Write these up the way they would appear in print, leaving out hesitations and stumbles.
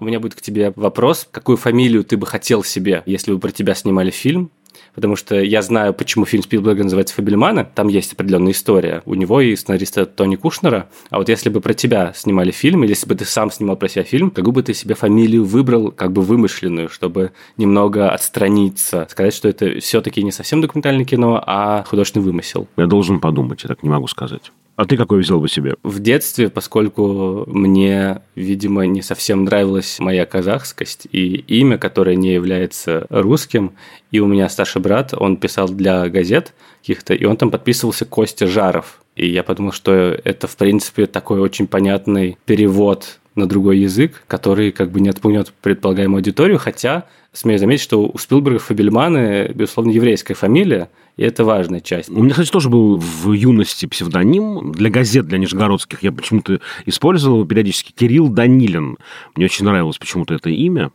У меня будет к тебе вопрос, какую фамилию ты бы хотел себе, если бы про тебя снимали фильм? Потому что я знаю, почему фильм Спилберга называется «Фабельманы». Там есть определенная история. У него и сценариста Тони Кушнера. А вот если бы про тебя снимали фильм, или если бы ты сам снимал про себя фильм, какую бы ты себе фамилию выбрал, как бы вымышленную, чтобы немного отстраниться, сказать, что это все-таки не совсем документальное кино, а художественный вымысел? Я должен подумать, я так не могу сказать. А ты какой взял бы себе? В детстве, поскольку мне, видимо, не совсем нравилась моя казахскость и имя, которое не является русским, и у меня старший брат, он писал для газет каких-то, и он там подписывался Костя Жаров. И я подумал, что это, в принципе, такой очень понятный перевод на другой язык, который как бы не отпугнет предполагаемую аудиторию, хотя смею заметить, что у Спилберга Фабельманы, безусловно, еврейская фамилия, и это важная часть. У меня, кстати, тоже был в юности псевдоним для газет, для нижегородских. Я почему-то использовал периодически Кирилл Данилин. Мне очень нравилось почему-то это имя.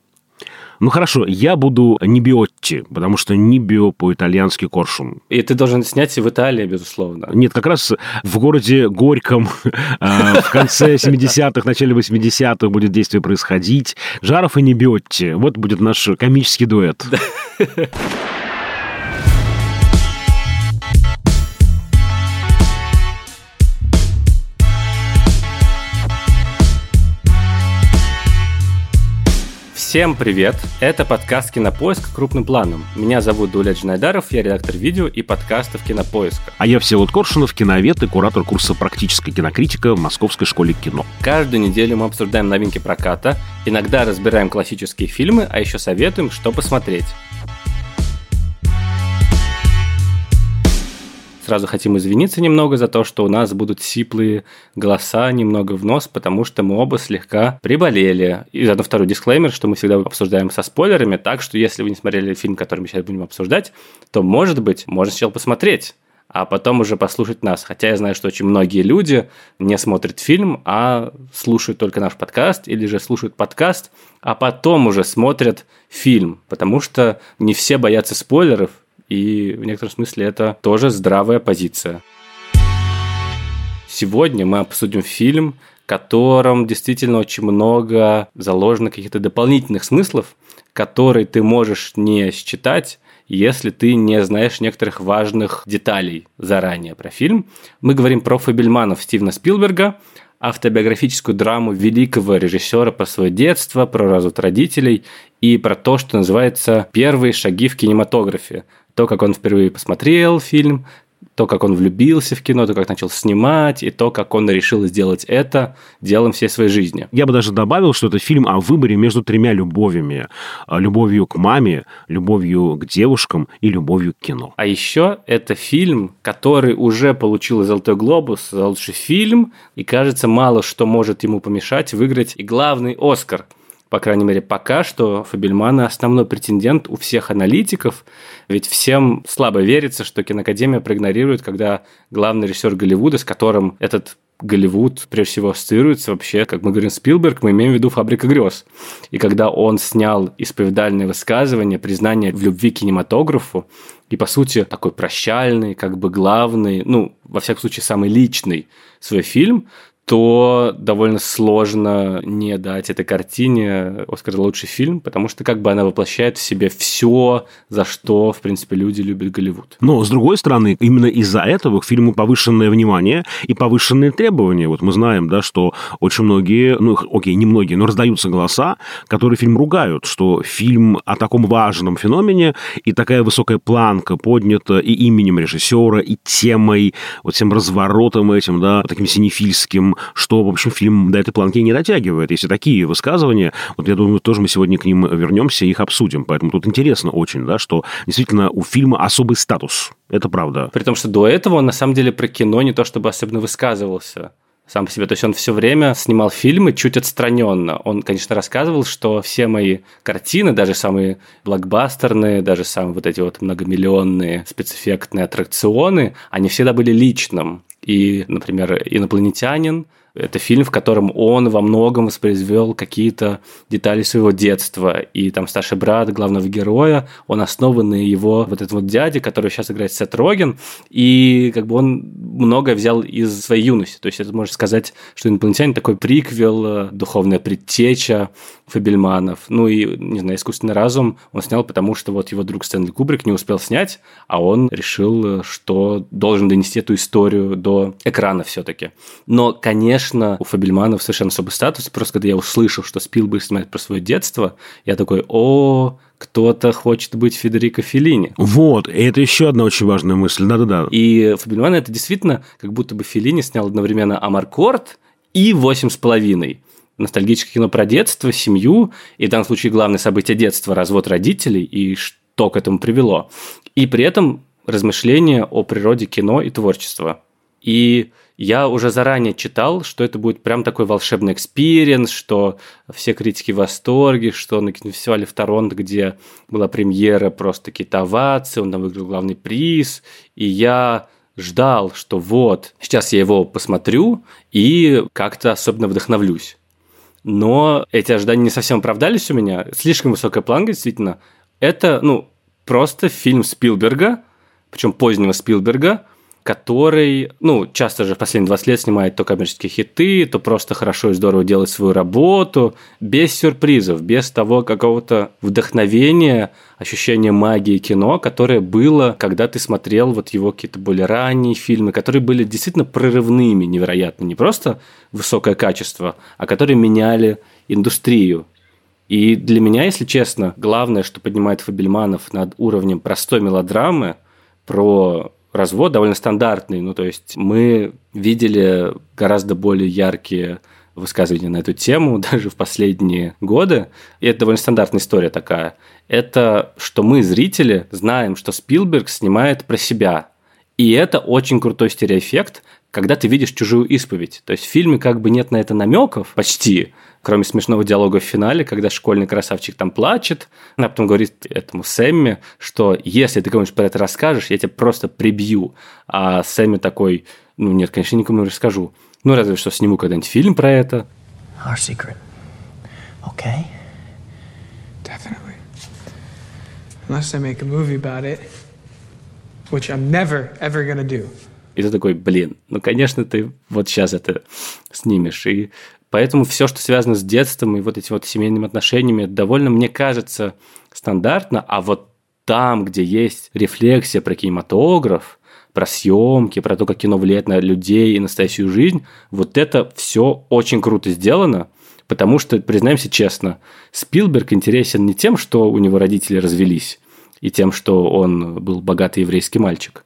Ну, хорошо, я буду Небиотти, потому что Небио по-итальянски коршун. И ты должен снять в Италии, безусловно. Нет, как раз в городе Горьком в конце 70-х, начале 80-х будет действие происходить. Жаров и Небиотти. Вот будет наш комический дуэт. Всем привет! Это подкаст «Кинопоиск. Крупным планом». Меня зовут Даулет Жанайдаров, я редактор видео и подкастов «Кинопоиска». А я Всеволод Коршунов, киновед и куратор курса «Практическая кинокритика» в Московской школе кино. Каждую неделю мы обсуждаем новинки проката, иногда разбираем классические фильмы, а еще советуем, что посмотреть. Сразу хотим извиниться немного за то, что у нас будут сиплые голоса немного в нос, потому что мы оба слегка приболели. И заодно второй дисклеймер, что мы всегда обсуждаем со спойлерами, так что если вы не смотрели фильм, который мы сейчас будем обсуждать, то, может быть, можно сначала посмотреть, а потом уже послушать нас. Хотя я знаю, что очень многие люди не смотрят фильм, а слушают только наш подкаст, или же слушают подкаст, а потом уже смотрят фильм, потому что не все боятся спойлеров, и в некотором смысле это тоже здравая позиция. Сегодня мы обсудим фильм, в котором действительно очень много заложено каких-то дополнительных смыслов, которые ты можешь не считать, если ты не знаешь некоторых важных деталей заранее про фильм. Мы говорим про «Фабельманов» Стивена Спилберга, автобиографическую драму великого режиссера про свое детство, про развод родителей и про то, что называется «Первые шаги в кинематографе». То, как он впервые посмотрел фильм, то, как он влюбился в кино, то, как начал снимать, и то, как он решил сделать это делом всей своей жизни. Я бы даже добавил, что это фильм о выборе между тремя любовями. Любовью к маме, любовью к девушкам и любовью к кино. А еще это фильм, который уже получил «Золотой глобус» за лучший фильм, и, кажется, мало что может ему помешать выиграть и главный «Оскар». По крайней мере, пока что «Фабельманы» основной претендент у всех аналитиков, ведь всем слабо верится, что киноакадемия проигнорирует, когда главный режиссер Голливуда, с которым этот Голливуд прежде всего ассоциируется вообще, как мы говорим, Спилберг, мы имеем в виду «Фабрика грез». И когда он снял исповедальные высказывания, признание в любви к кинематографу, и, по сути, такой прощальный, как бы главный, ну, во всяком случае, самый личный свой фильм, то довольно сложно не дать этой картине «Оскар» за лучший фильм, потому что как бы она воплощает в себе все, за что, в принципе, люди любят Голливуд. Но, с другой стороны, именно из-за этого к фильму повышенное внимание и повышенные требования. Вот мы знаем, да, что очень многие, ну, окей, не многие, но раздаются голоса, которые фильм ругают, что фильм о таком важном феномене и такая высокая планка поднята и именем режиссера, и темой, вот всем разворотом этим, да, таким синефильским, что, в общем, фильм до этой планки не дотягивает. Если такие высказывания, вот я думаю, тоже мы сегодня к ним вернемся и их обсудим. Поэтому тут интересно очень, да, что действительно у фильма особый статус. Это правда. При том, что до этого он, на самом деле, про кино не то чтобы особенно высказывался сам по себе. То есть он все время снимал фильмы чуть отстраненно. Он, конечно, рассказывал, что все мои картины, даже самые блокбастерные, даже самые вот эти вот многомиллионные спецэффектные аттракционы, они всегда были личным. И, например, «Инопланетянин», Это фильм, в котором он во многом воспроизвел какие-то детали своего детства. И там старший брат главного героя, он основан на его вот этом вот дяде, который сейчас играет Сет Роген, и как бы он многое взял из своей юности. То есть это можно сказать, что «Инопланетянин» такой приквел, духовная предтеча Фабельманов. Ну и, не знаю, «Искусственный разум» он снял, потому что вот его друг Стэнли Кубрик не успел снять, а он решил, что должен донести эту историю до экрана все-таки. Но, конечно, у Фабельманов совершенно особый статус. Просто когда я услышал, что Спилберг снимает про свое детство, я такой: о, кто-то хочет быть Федерико Феллини. Вот, и это еще одна очень важная мысль, да-да-да. И Фабельманы — это действительно как будто бы Феллини снял одновременно «Амаркорд» и «Восемь с половиной». Ностальгическое кино про детство, семью, и в данном случае главное событие детства — развод родителей, и что к этому привело. И при этом размышления о природе кино и творчества. И я уже заранее читал, что это будет прям такой волшебный экспириенс, что все критики в восторге, что на кинофестивале в Торонто, где была премьера, просто какие-то овации, он там выиграл главный приз, и я ждал, что вот, сейчас я его посмотрю и как-то особенно вдохновлюсь. Но эти ожидания не совсем оправдались у меня. Слишком высокая планка, действительно. Это, просто фильм Спилберга, причем позднего Спилберга, который, часто же в последние 20 лет снимает то коммерческие хиты, то просто хорошо и здорово делает свою работу, без сюрпризов, без того какого-то вдохновения, ощущения магии кино, которое было, когда ты смотрел вот его какие-то более ранние фильмы, которые были действительно прорывными, невероятно, не просто высокое качество, а которые меняли индустрию. И для меня, если честно, главное, что поднимает Фабельманов над уровнем простой мелодрамы про развод, довольно стандартный, то есть мы видели гораздо более яркие высказывания на эту тему даже в последние годы, и это довольно стандартная история такая. Это что мы, зрители, знаем, что Спилберг снимает про себя, и это очень крутой стереоэффект, когда ты видишь чужую исповедь. То есть в фильме как бы нет на это намеков почти, кроме смешного диалога в финале, когда школьный красавчик там плачет, она потом говорит этому Сэмми, что если ты кому-нибудь про это расскажешь, я тебя просто прибью. А Сэмми такой: нет, конечно, никому не расскажу. Разве что сниму когда-нибудь фильм про это. Our secret. Okay. Definitely. Unless I make a movie about it, which I'm never, ever gonna do. И ты такой: конечно, ты вот сейчас это снимешь. И поэтому все, что связано с детством и вот этими вот семейными отношениями, это довольно, мне кажется, стандартно. А вот там, где есть рефлексия про кинематограф, про съемки, про то, как кино влияет на людей и настоящую жизнь, вот это все очень круто сделано. Потому что, признаемся честно, Спилберг интересен не тем, что у него родители развелись, и тем, что он был богатый еврейский мальчик,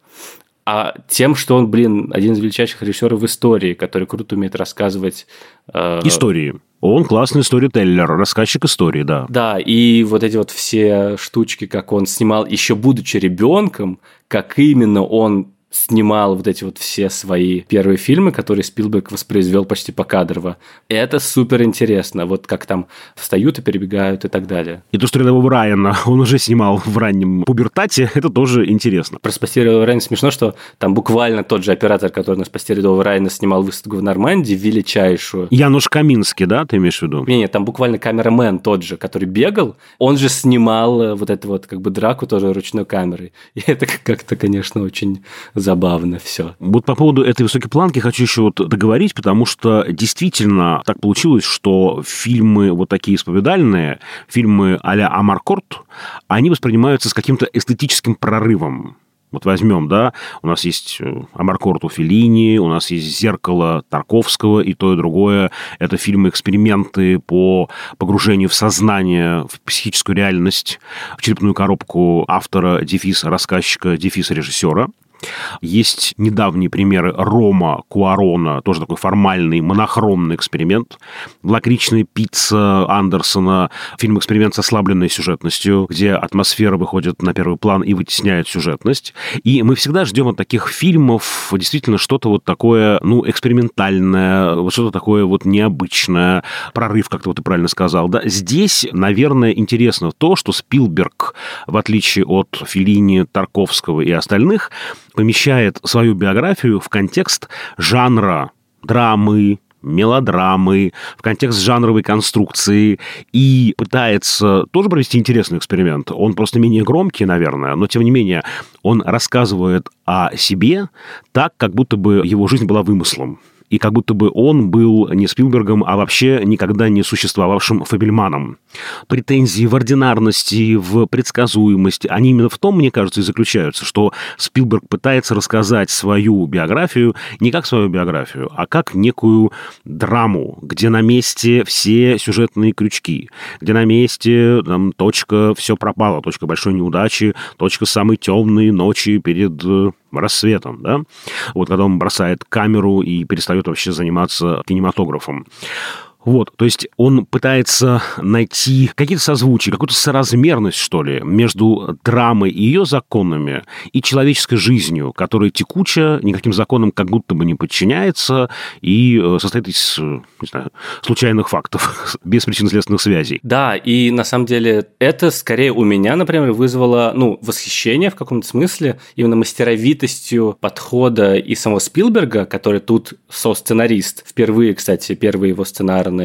а тем, что он, один из величайших режиссеров в истории, который круто умеет рассказывать... истории. Он классный сторителлер, рассказчик истории, да. Да, и вот эти вот все штучки, как он снимал, еще будучи ребенком, как именно он снимал вот эти вот все свои первые фильмы, которые Спилберг воспроизвел почти покадрово. Это супер интересно, вот как там встают и перебегают и так далее. И то, что рядового Райана он уже снимал в раннем пубертате, это тоже интересно. Про «Спасти рядового Райана» смешно, что там буквально тот же оператор, который на «Спасти рядового Райана» снимал высадку в Нормандии, величайшую. Януш Каминский, да, ты имеешь в виду? Нет, там буквально камерамен тот же, который бегал, он же снимал вот эту вот как бы драку тоже ручной камерой. И это как-то, конечно, очень... забавно все. Вот по поводу этой высокой планки хочу еще договорить, потому что действительно так получилось, что фильмы вот такие исповедальные, фильмы а-ля «Амаркорд», они воспринимаются с каким-то эстетическим прорывом. Вот возьмем, да, у нас есть «Амаркорд» у Феллини, у нас есть «Зеркало» Тарковского, и то, и другое. Это фильмы-эксперименты по погружению в сознание, в психическую реальность, в черепную коробку автора, дефис рассказчика, дефис режиссера. Есть недавние примеры Рома Куарона, тоже такой формальный, монохромный эксперимент. «Лакричная пицца» Андерсона, фильм-эксперимент с ослабленной сюжетностью, где атмосфера выходит на первый план и вытесняет сюжетность. И мы всегда ждем от таких фильмов действительно что-то вот такое, экспериментальное, вот что-то такое вот необычное, прорыв, как ты вот и правильно сказал. Да? Здесь, наверное, интересно то, что Спилберг, в отличие от Феллини, Тарковского и остальных, помещает свою биографию в контекст жанра драмы, мелодрамы, в контекст жанровой конструкции, и пытается тоже провести интересный эксперимент. Он просто менее громкий, наверное, но, тем не менее, он рассказывает о себе так, как будто бы его жизнь была вымыслом. И как будто бы он был не Спилбергом, а вообще никогда не существовавшим Фабельманом. Претензии в ординарности, в предсказуемости, они именно в том, мне кажется, и заключаются, что Спилберг пытается рассказать свою биографию не как свою биографию, а как некую драму, где на месте все сюжетные крючки, где на месте там, точка «все пропало», точка большой неудачи, точка самой темной ночи перед рассветом, да? Вот когда он бросает камеру и перестает вообще заниматься кинематографом. Вот, то есть он пытается найти какие-то созвучия, какую-то соразмерность, что ли, между драмой и ее законами и человеческой жизнью, которая текуча, никаким законам как будто бы не подчиняется и состоит из, не знаю, случайных фактов, без причинно-следственных связей. Да, и на самом деле это скорее у меня, например, вызвало, восхищение в каком-то смысле именно мастеровитостью подхода и самого Спилберга, который тут со-сценарист. Впервые, кстати, первый его сценарный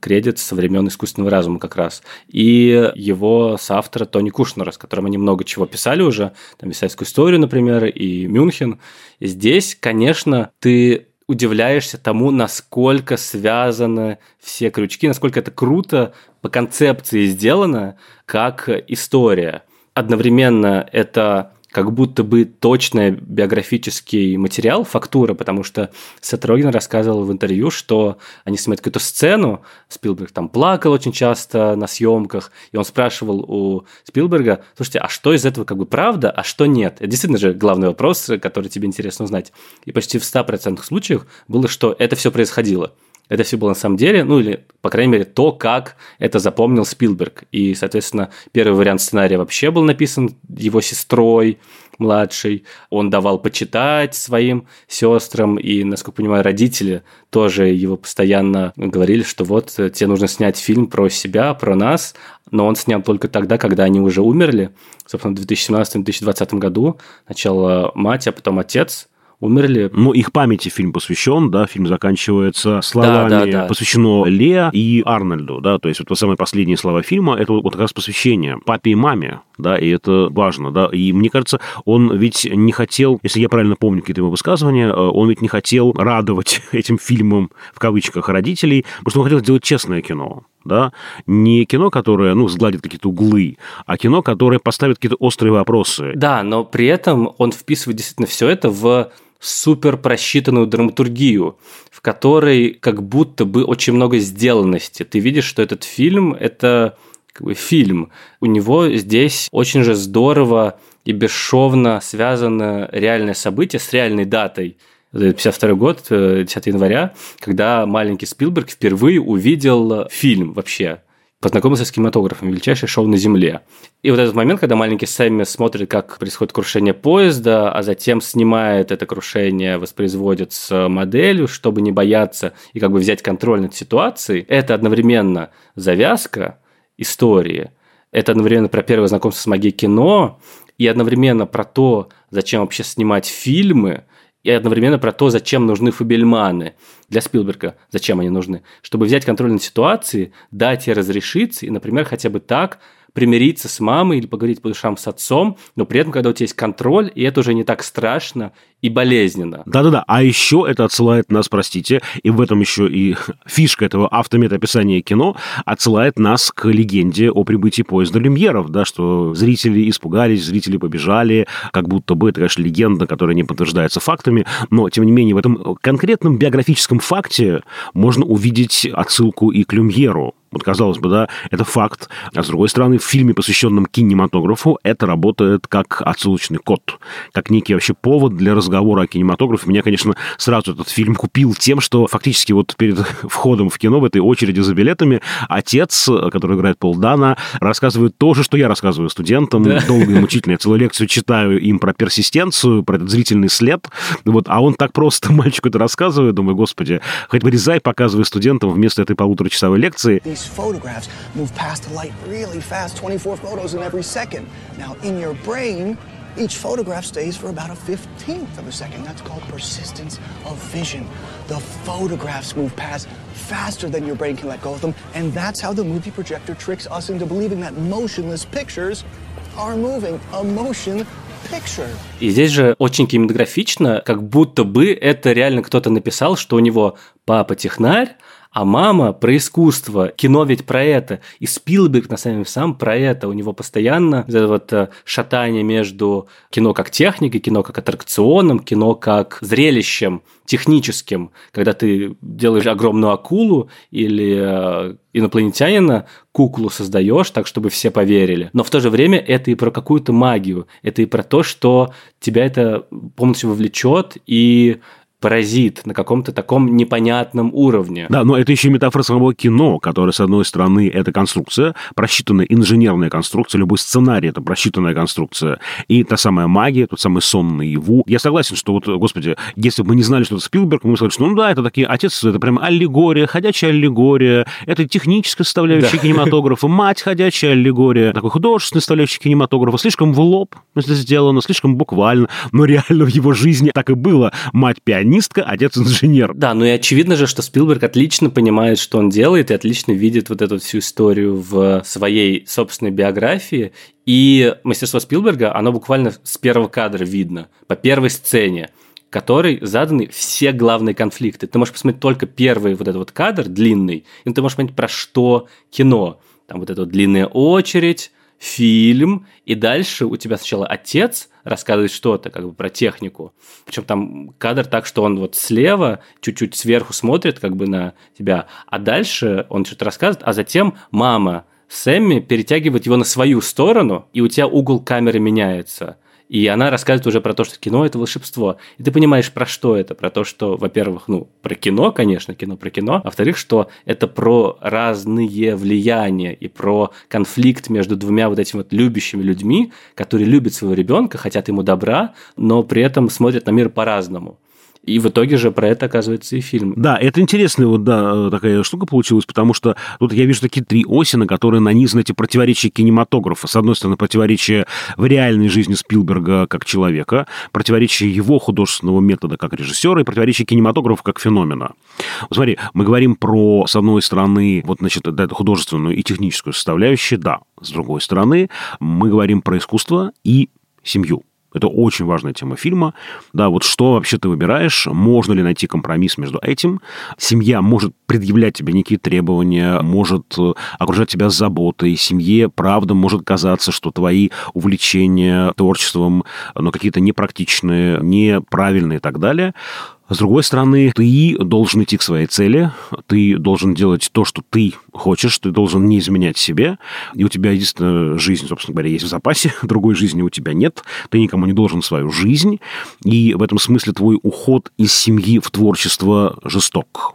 кредит со времен «Искусственного разума» как раз, и его соавтора Тони Кушнера, с которым они много чего писали уже, там «Висайскую историю», например, и «Мюнхен». И здесь, конечно, ты удивляешься тому, насколько связаны все крючки, насколько это круто по концепции сделано, как история. Одновременно это как будто бы точный биографический материал, фактура, потому что Сет Роген рассказывал в интервью, что они снимают какую-то сцену, Спилберг там плакал очень часто на съемках, и он спрашивал у Спилберга: слушайте, а что из этого как бы правда, а что нет? Это действительно же главный вопрос, который тебе интересно узнать. И почти в 100% случаях было, что это все происходило. Это все было на самом деле, или, по крайней мере, то, как это запомнил Спилберг. И, соответственно, первый вариант сценария вообще был написан его сестрой младшей. Он давал почитать своим сестрам, и, насколько понимаю, родители тоже его постоянно говорили, что вот, тебе нужно снять фильм про себя, про нас, но он снял только тогда, когда они уже умерли. Собственно, в 2017-2020 году сначала мать, а потом отец умерли. Их памяти фильм посвящен, да, фильм заканчивается словами, да. Посвящено Лео и Арнольду, да, то есть вот самые последние слова фильма, это вот как раз посвящение папе и маме, да, и это важно, да, и мне кажется, он ведь не хотел, если я правильно помню какие-то его высказывания, он ведь не хотел радовать этим фильмом, в кавычках, родителей, потому что он хотел сделать честное кино. Да? Не кино, которое сгладит какие-то углы, а кино, которое поставит какие-то острые вопросы. Да, но при этом он вписывает действительно все это в супер просчитанную драматургию, в которой как будто бы очень много сделанности. Ты видишь, что этот фильм – это как бы фильм. У него здесь очень же здорово и бесшовно связано реальное событие с реальной датой. 1952 год, 10 января, когда маленький Спилберг впервые увидел фильм вообще, познакомился с кинематографом, величайшее шоу на Земле. И вот этот момент, когда маленький Сэмми смотрит, как происходит крушение поезда, а затем снимает это крушение, воспроизводит с моделью, чтобы не бояться и как бы взять контроль над ситуацией, это одновременно завязка истории, это одновременно про первое знакомство с магией кино и одновременно про то, зачем вообще снимать фильмы, и одновременно про то, зачем нужны Фабельманы для Спилберга, зачем они нужны, чтобы взять контроль над ситуацией, дать ей разрешиться и, например, хотя бы так примириться с мамой или поговорить по душам с отцом, но при этом, когда у тебя есть контроль, и это уже не так страшно и болезненно. Да-да-да, а еще это отсылает нас, простите, и в этом еще и фишка этого автомет-описания кино, отсылает нас к легенде о прибытии поезда Люмьеров, да, что зрители испугались, зрители побежали, как будто бы это, конечно, легенда, которая не подтверждается фактами, но, тем не менее, в этом конкретном биографическом факте можно увидеть отсылку и к Люмьеру. Вот, казалось бы, да, это факт. А с другой стороны, в фильме, посвященном кинематографу, это работает как отсылочный код, как некий вообще повод для разговора о кинематографе. Меня, конечно, сразу этот фильм купил тем, что фактически вот перед входом в кино, в этой очереди за билетами, отец, который играет Пол Дана, рассказывает то же, что я рассказываю студентам. Да. Долго и мучительно. Я целую лекцию читаю им про персистенцию, про этот зрительный след. Вот, а он так просто мальчику это рассказывает. Думаю, господи, хоть бы резай, показывай студентам вместо этой полуторачасовой лекции. Photographs move past the light really fast, 24 photos in every second. Now in your brain, Each photograph stays for about a 15th of a second. That's called persistence of vision. The photographs move past faster than your brain can let go of them, and that's how the movie projector tricks us into believing that motionless pictures are moving. A motion picture. И здесь же очень кинематографично, как будто бы это реально кто-то написал, что у него папа технарь, а мама про искусство, кино ведь про это. И Спилберг на самом деле сам про это. У него постоянно это вот шатание между кино как техникой, кино как аттракционом, кино как зрелищем техническим. Когда ты делаешь огромную акулу или инопланетянина, куклу создаешь так, чтобы все поверили. Но в то же время это и про какую-то магию. Это и про то, что тебя это полностью вовлечет и паразит на каком-то таком непонятном уровне. Да, но это еще и метафора самого кино, которое, с одной стороны, это конструкция, просчитанная инженерная конструкция, любой сценарий – это просчитанная конструкция, и та самая магия, тот самый сон наяву. Я согласен, что вот, господи, если бы мы не знали, что это Спилберг, мы бы сказали, что ну да, это такие отец, это прям аллегория, ходячая аллегория, это техническая составляющая кинематографа, мать ходячая аллегория, такой художественный составляющий кинематографа, слишком в лоб сделано, слишком буквально, но реально в его жизни так и было. Мать пианист, отец инженер. Да, ну и очевидно же, что Спилберг отлично понимает, что он делает, и отлично видит вот эту всю историю в своей собственной биографии. И мастерство Спилберга, оно буквально с первого кадра видно, по первой сцене, которой заданы все главные конфликты. Ты можешь посмотреть только первый вот этот вот кадр длинный, и ты можешь понять, про что кино. Там вот эта вот длинная очередь, фильм, и дальше у тебя сначала отец рассказывает что-то как бы про технику. Причем там кадр так, что он вот слева, чуть-чуть сверху смотрит как бы на тебя, а дальше он что-то рассказывает, а затем мама Сэмми перетягивает его на свою сторону, и у тебя угол камеры меняется. И она рассказывает уже про то, что кино – это волшебство. И ты понимаешь, про что это. Про то, что, во-первых, ну, про кино, конечно, кино про кино. А во-вторых, что это про разные влияния и про конфликт между двумя вот этими вот любящими людьми, которые любят своего ребенка, хотят ему добра, но при этом смотрят на мир по-разному. И в итоге же про это, оказывается, и фильм. Да, это интересная вот да, такая штука получилась, потому что тут я вижу такие три оси, на которые нанизаны эти противоречия кинематографа. С одной стороны, противоречие в реальной жизни Спилберга как человека, противоречие его художественного метода как режиссера и противоречие кинематографа как феномена. Вот смотри, мы говорим про, с одной стороны, вот, значит, художественную и техническую составляющую, да. С другой стороны, мы говорим про искусство и семью. Это очень важная тема фильма. Да, вот что вообще ты выбираешь? Можно ли найти компромисс между этим? Семья может предъявлять тебе некие требования, может окружать тебя заботой. Семье, правда, может казаться, что твои увлечения творчеством, ну, какие-то непрактичные, неправильные и так далее. С другой стороны, ты должен идти к своей цели, ты должен делать то, что ты хочешь, ты должен не изменять себе, и у тебя единственная жизнь, собственно говоря, есть в запасе, другой жизни у тебя нет, ты никому не должен свою жизнь, и в этом смысле твой уход из семьи в творчество жесток,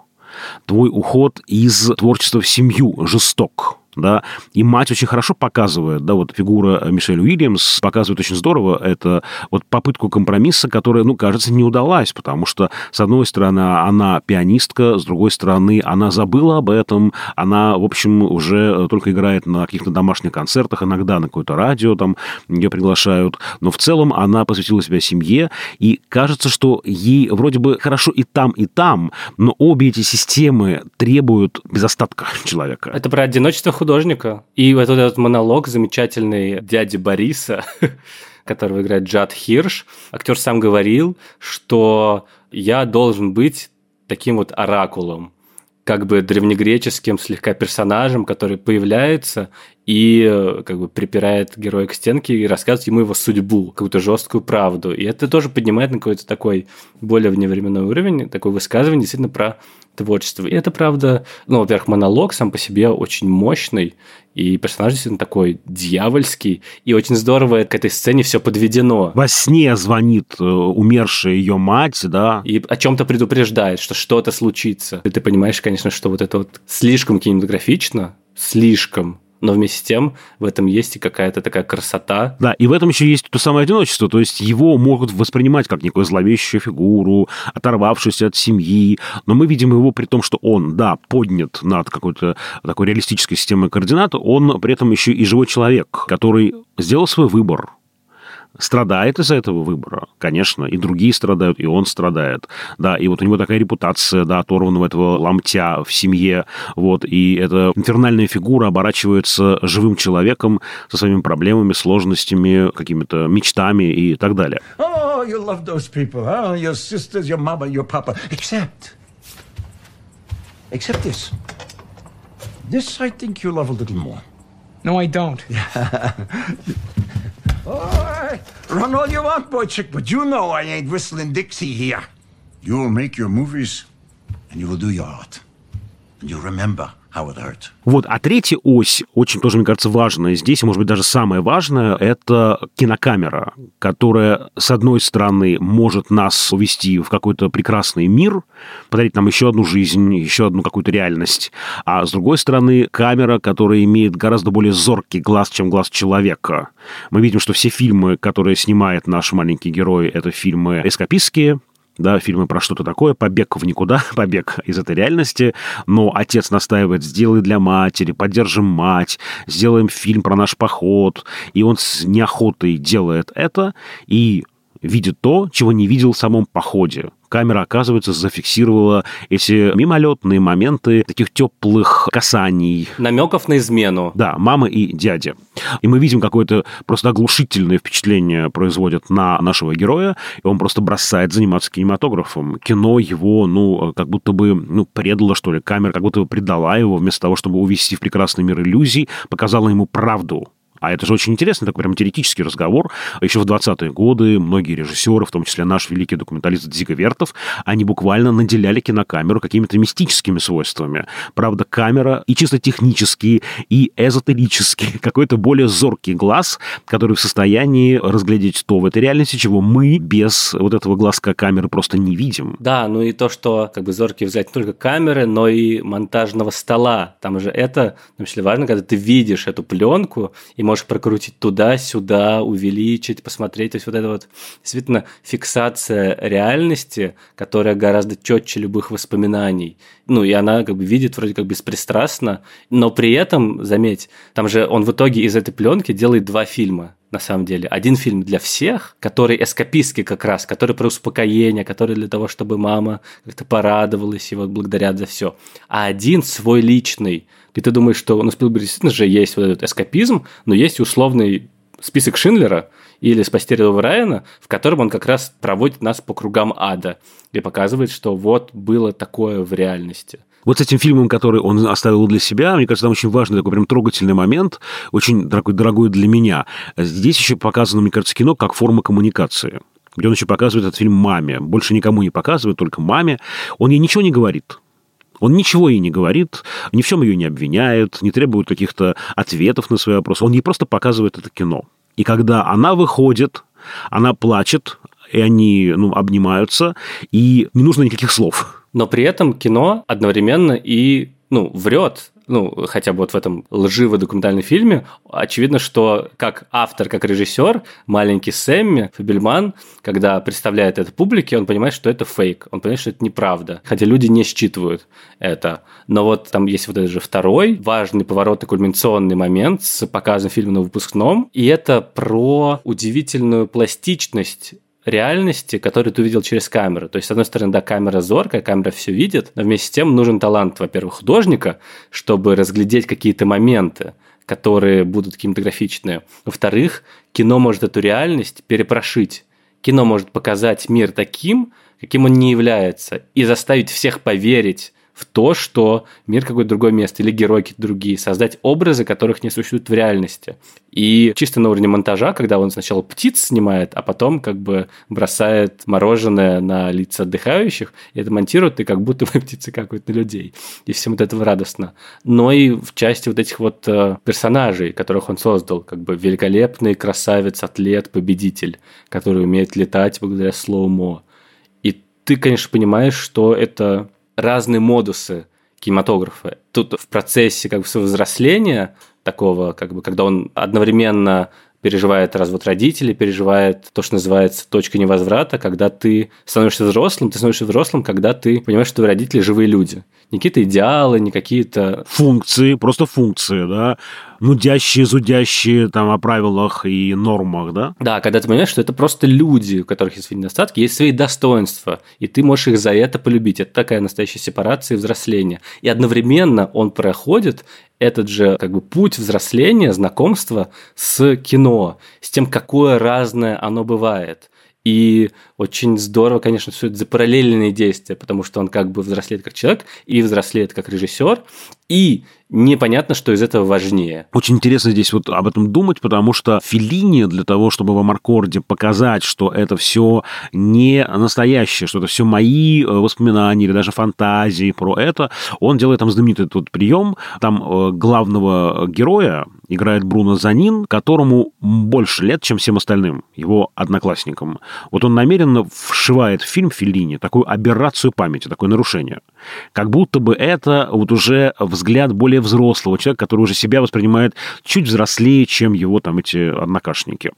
твой уход из творчества в семью жесток. Да, и мать очень хорошо показывает, да, вот фигура Мишель Уильямс показывает очень здорово это вот попытку компромисса, которая, ну, кажется, не удалась, потому что, с одной стороны, она пианистка, с другой стороны, она забыла об этом, она, в общем, уже только играет на каких-то домашних концертах, иногда на какое-то радио там ее приглашают, но в целом она посвятила себя семье, и кажется, что ей вроде бы хорошо и там, но обе эти системы требуют без остатка человека. Это про одиночество художника. И вот этот монолог замечательный дяди Бориса, которого играет Джад Хирш. Актер сам говорил, что я должен быть таким вот оракулом, как бы древнегреческим слегка персонажем, который появляется и как бы припирает героя к стенке и рассказывает ему его судьбу, какую-то жесткую правду. И это тоже поднимает на какой-то такой более вневременной уровень, такое высказывание действительно про творчество. И это, правда, ну, во-первых, монолог сам по себе очень мощный, и персонаж действительно такой дьявольский, и очень здорово к этой сцене все подведено. Во сне звонит умершая ее мать, да. И о чем-то предупреждает, что что-то случится. И ты понимаешь, конечно, что вот это вот слишком кинематографично, слишком. Но вместе с тем в этом есть и какая-то такая красота. Да, и в этом еще есть то самое одиночество. То есть его могут воспринимать как некую зловещую фигуру, оторвавшуюся от семьи. Но мы видим его при том, что он, да, поднят над какой-то такой реалистической системой координат. Он при этом еще и живой человек, который сделал свой выбор. страдает из-за этого выбора, конечно, и другие страдают, и он страдает, да, и вот у него такая репутация, да, оторванного этого ломтя в семье, вот, и эта инфернальная фигура оборачивается живым человеком со своими проблемами, сложностями, какими-то мечтами и так далее. Oh, you love those people, huh? Your sisters, your mama, your papa, except this. This I think you love a little more. No, I don't. Oh, run all you want, boy chick, but you know I ain't whistling Dixie here. You will make your movies, and you will do your art. And you remember how it hurt. Вот, а третья ось, очень тоже, мне кажется, важная здесь, может быть, даже самое важное, это кинокамера, которая, с одной стороны, может нас увести в какой-то прекрасный мир, подарить нам еще одну жизнь, еще одну какую-то реальность, а с другой стороны, камера, которая имеет гораздо более зоркий глаз, чем глаз человека. Мы видим, что все фильмы, которые снимает наш маленький герой, это фильмы эскапистские, да, фильмы про что-то такое, побег в никуда, побег из этой реальности, но отец настаивает, сделай для матери, поддержим мать, сделаем фильм про наш поход, и он с неохотой делает это и видит то, чего не видел в самом походе. Камера, оказывается, зафиксировала эти мимолетные моменты таких теплых касаний. Намеков на измену. Да, мамы и дяди. И мы видим, какое-то просто оглушительное впечатление производит на нашего героя, и он просто бросает заниматься кинематографом. Кино его, как будто бы предало, что ли, камера как будто бы предала его, вместо того, чтобы увести в прекрасный мир иллюзий, показала ему правду. А это же очень интересный такой прям теоретический разговор. Еще в 20-е годы многие режиссеры, в том числе наш великий документалист Дзига Вертов, они буквально наделяли кинокамеру какими-то мистическими свойствами. Правда, камера и чисто технические, и эзотерические, какой-то более зоркий глаз, который в состоянии разглядеть то в этой реальности, чего мы без вот этого глазка камеры просто не видим. Да, и то, что зоркий взгляд не только камеры, но и монтажного стола. Там же это, в том числе, важно, когда ты видишь эту пленку и можешь прокрутить туда-сюда, увеличить, посмотреть. То есть вот эта вот действительно фиксация реальности, которая гораздо четче любых воспоминаний. И она видит вроде как беспристрастно, но при этом, заметь, там же он в итоге из этой пленки делает два фильма. На самом деле, один фильм для всех, который эскапистский как раз, который про успокоение, который для того, чтобы мама как-то порадовалась, его благодарят за все. А один свой личный. И ты думаешь, что у Спилберга действительно же есть вот этот эскапизм, но есть условный список Шиндлера или «Спасти рядового Райана», в котором он как раз проводит нас по кругам ада и показывает, что вот было такое в реальности. Вот с этим фильмом, который он оставил для себя, мне кажется, там очень важный такой прям трогательный момент, очень дорогой для меня. Здесь еще показано, мне кажется, кино как форма коммуникации, где он еще показывает этот фильм маме. Больше никому не показывает, только маме. Он ей ничего не говорит. Он ничего ей не говорит, ни в чем ее не обвиняет, не требует каких-то ответов на свои вопросы. Он ей просто показывает это кино. И когда она выходит, она плачет, и они обнимаются, и не нужно никаких слов. Но при этом кино одновременно и, врет. Хотя бы вот в этом лживо-документальном фильме очевидно, что как автор, как режиссер, маленький Сэмми Фабельман, когда представляет это публике, он понимает, что это фейк, он понимает, что это неправда, хотя люди не считывают это. Но вот там есть вот этот же второй важный поворотный кульминационный момент с показом фильма на выпускном, и это про удивительную пластичность реальности, которую ты увидел через камеру. То есть, с одной стороны, да, камера зоркая, камера все видит, но вместе с тем нужен талант, во-первых, художника, чтобы разглядеть какие-то моменты, которые будут кинематографичные. Во-вторых, кино может эту реальность перепрошить. Кино может показать мир таким, каким он не является, и заставить всех поверить в то, что мир какое-то другое место, или герои какие-то другие, создать образы, которых не существует в реальности. И чисто на уровне монтажа, когда он сначала птиц снимает, а потом бросает мороженое на лица отдыхающих, и это монтируют, и как будто бы птицы какают на людей. И всем от этого радостно. Но и в части вот этих вот персонажей, которых он создал, великолепный красавец, атлет, победитель, который умеет летать благодаря слоумо. И ты, конечно, понимаешь, что это разные модусы кинематографа. Тут в процессе своего взросления, такого, когда он одновременно переживает развод родителей, переживает то, что называется точка невозврата, когда ты становишься взрослым, когда ты понимаешь, что твои родители живые люди. не какие-то идеалы, не какие-то... Функции, просто функции, да, нудящие, зудящие там о правилах и нормах, да? Да, когда ты понимаешь, что это просто люди, у которых есть свои недостатки, есть свои достоинства, и ты можешь их за это полюбить. Это такая настоящая сепарация и взросление. И одновременно он проходит этот же как бы путь взросления, знакомства с кино, с тем, какое разное оно бывает. И очень здорово, конечно, все это за параллельные действия, потому что он как бы взрослеет как человек и взрослеет как режиссер, и непонятно, что из этого важнее. Очень интересно здесь вот об этом думать, потому что Феллини для того, чтобы в Амаркорде показать, что это все не настоящее, что это все мои воспоминания или даже фантазии про это, он делает там знаменитый тот прием. Там главного героя играет Бруно Занин, которому больше лет, чем всем остальным, его одноклассникам. Вот он намеренно вшивает в фильм Феллини такую аберрацию памяти, такое нарушение. Как будто бы это вот уже взгляд более взрослого человека, который уже себя воспринимает чуть взрослее, чем его там эти однокашники.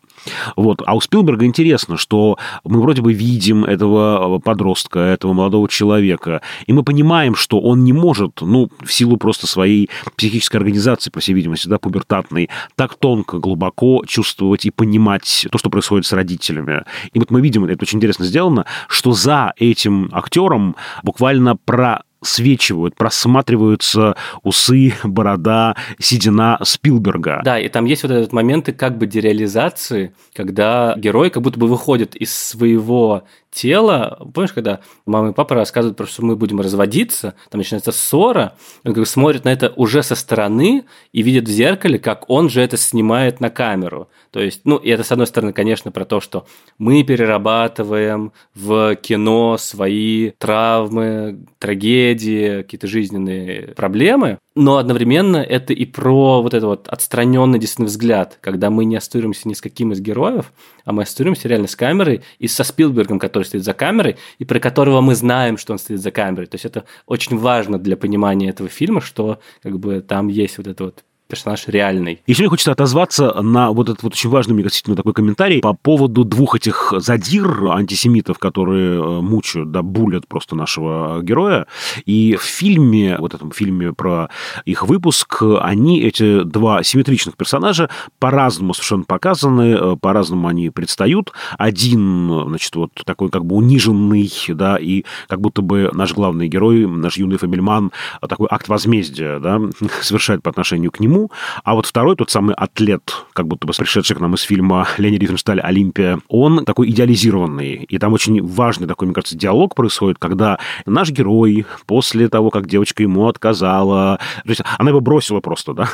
Вот. А у Спилберга интересно, что мы вроде бы видим этого подростка, этого молодого человека, и мы понимаем, что он не может, ну, в силу просто своей психической организации, по всей видимости, да, пубертатной, так тонко, глубоко чувствовать и понимать то, что происходит с родителями. И вот мы видим, это очень интересно сделано, что за этим актером буквально просвечивают, просматриваются усы, борода, седина Спилберга. Да, и там есть вот этот момент как бы дереализации, когда герой как будто бы выходит из своего тела. Помнишь, когда мама и папа рассказывают, что мы будем разводиться, там начинается ссора, он как бы смотрит на это уже со стороны и видит в зеркале, как он же это снимает на камеру. То есть, ну, и это, с одной стороны, конечно, про то, что мы перерабатываем в кино свои травмы, трагедии, какие-то жизненные проблемы, но одновременно это и про вот этот вот отстраненный действительно взгляд, когда мы не ассоциируемся ни с каким из героев, а мы ассоциируемся реально с камерой и со Спилбергом, который стоит за камерой, и про которого мы знаем, что он стоит за камерой. То есть это очень важно для понимания этого фильма, что как бы там есть вот это вот персонаж реальный. Еще мне хочется отозваться на вот этот вот очень важный, мне кажется, такой комментарий по поводу двух этих задир, антисемитов, которые мучают, да, булят просто нашего героя. И в фильме, вот этом фильме про их выпуск, они, эти два симметричных персонажа, по-разному совершенно показаны, по-разному они предстают. Один, значит, вот такой как бы униженный, да, и как будто бы наш главный герой, наш юный Фабельман, такой акт возмездия, да, совершает по отношению к нему. А вот второй, тот самый атлет, как будто бы пришедший к нам из фильма Лени Рифеншталь «Олимпия», он такой идеализированный. И там очень важный такой, мне кажется, диалог происходит, когда наш герой после того, как девочка ему отказала... То есть она его бросила просто, да?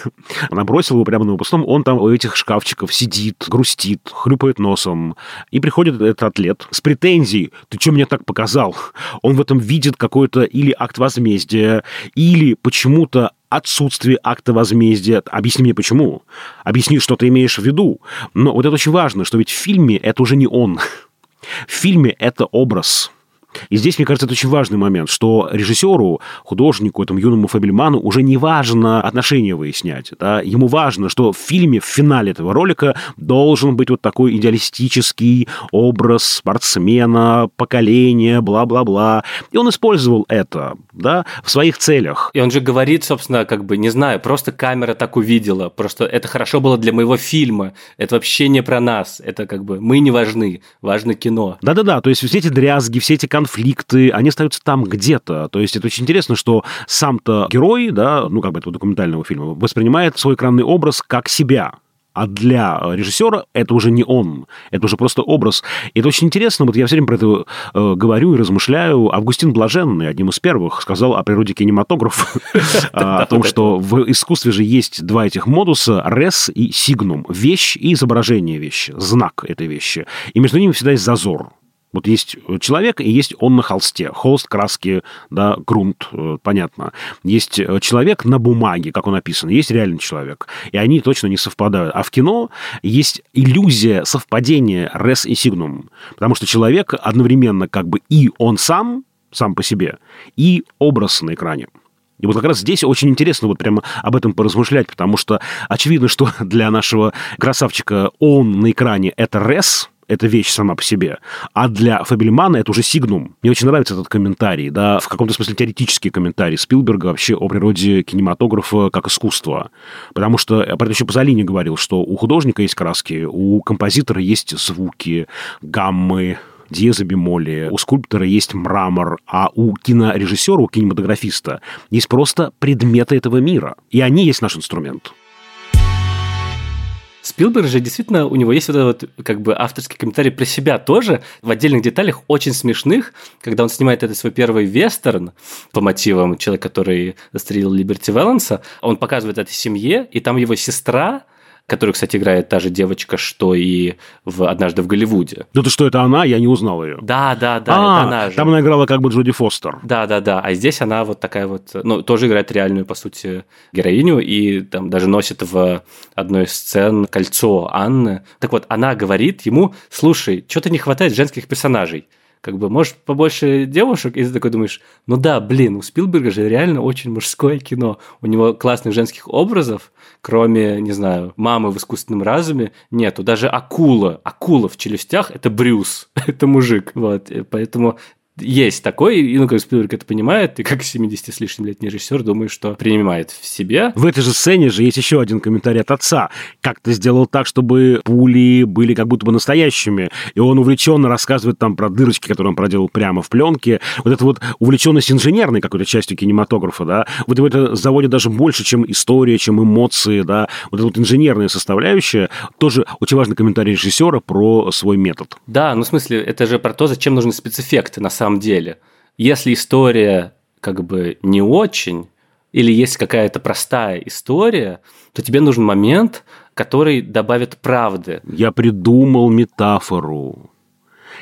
Она бросила его прямо на выпускном. Он там у этих шкафчиков сидит, грустит, хлюпает носом. И приходит этот атлет с претензией: «Ты что меня так показал?» Он в этом видит какой-то или акт возмездия, или почему-то отсутствие акта возмездия. Объясни мне, почему. Объясни, что ты имеешь в виду. Но вот это очень важно, что ведь в фильме это уже не он. В фильме это образ. И здесь, мне кажется, это очень важный момент, что режиссеру, художнику, этому юному Фабельману уже не важно отношения выяснять. Да? Ему важно, что в фильме, в финале этого ролика должен быть вот такой идеалистический образ спортсмена, поколения, бла-бла-бла. И он использовал это, да, в своих целях. И он же говорит, собственно, как бы, не знаю, просто камера так увидела, просто это хорошо было для моего фильма, это вообще не про нас, это как бы мы не важны, важно кино. Да-да-да, то есть все эти дрязги, все эти конфликты, они остаются там где-то. То есть это очень интересно, что сам-то герой, да, ну как бы этого документального фильма, воспринимает свой экранный образ как себя. А для режиссера это уже не он, это уже просто образ. И это очень интересно, вот я все время про это говорю и размышляю. Августин Блаженный, одним из первых, сказал о природе кинематографа, о том, что в искусстве же есть два этих модуса, рес и сигнум, вещь и изображение вещи, знак этой вещи. И между ними всегда есть зазор. Вот есть человек, и есть он на холсте. Холст, краски, да, грунт, понятно. Есть человек на бумаге, как он описан, есть реальный человек. И они точно не совпадают. А в кино есть иллюзия совпадения рес и сигнум. Потому что человек одновременно как бы и он сам по себе, и образ на экране. И вот как раз здесь очень интересно вот прямо об этом поразмышлять, потому что очевидно, что для нашего красавчика он на экране – это рес – это вещь сама по себе. А для Фабельмана это уже сигнум. Мне очень нравится этот комментарий, да, в каком-то смысле теоретический комментарий Спилберга вообще о природе кинематографа как искусства. Потому что, про это еще Пазолини говорил, что у художника есть краски, у композитора есть звуки, гаммы, диезы, бемоли, у скульптора есть мрамор, а у кинорежиссера, у кинематографиста есть просто предметы этого мира. И они есть наш инструмент. Спилберг же, действительно, у него есть этот как бы авторский комментарий про себя тоже, в отдельных деталях, очень смешных, когда он снимает этот свой первый вестерн по мотивам человека, который застрелил Либерти Вэланса, он показывает это семье, и там его сестра, которую, кстати, играет та же девочка, что и в «Однажды в Голливуде». Ну, то что, это она? Я не узнал ее. Да, это она же. Там она играла как бы Джоди Фостер. Да. А здесь она вот такая вот... Ну, тоже играет реальную, по сути, героиню, и там даже носит в одной из сцен кольцо Анны. Так вот, она говорит ему: «Слушай, что-то не хватает женских персонажей. Как бы, может, побольше девушек?» И ты такой думаешь: ну да, блин, у Спилберга же реально очень мужское кино. У него классных женских образов, кроме, не знаю, мамы в «Искусственном разуме», нету. Даже акула в «Челюстях» — это Брюс, это мужик. Вот, поэтому... Есть такой, и, ну, как Спилберг это понимает, и как 70 с лишним летний режиссер, думаю, что принимает в себе. В этой же сцене же есть еще один комментарий от отца. Как ты сделал так, чтобы пули были как будто бы настоящими? И он увлеченно рассказывает там про дырочки, которые он проделал прямо в пленке. Вот эта вот увлеченность инженерной какой-то частью кинематографа, да, вот его это заводит даже больше, чем история, чем эмоции, да. Вот эта вот инженерная составляющая. Тоже очень важный комментарий режиссера про свой метод. Да, ну, в смысле, это же про то, зачем нужны спецэффекты, на самом деле. Если история как бы не очень, или есть какая-то простая история, то тебе нужен момент, который добавит правды. Я придумал метафору.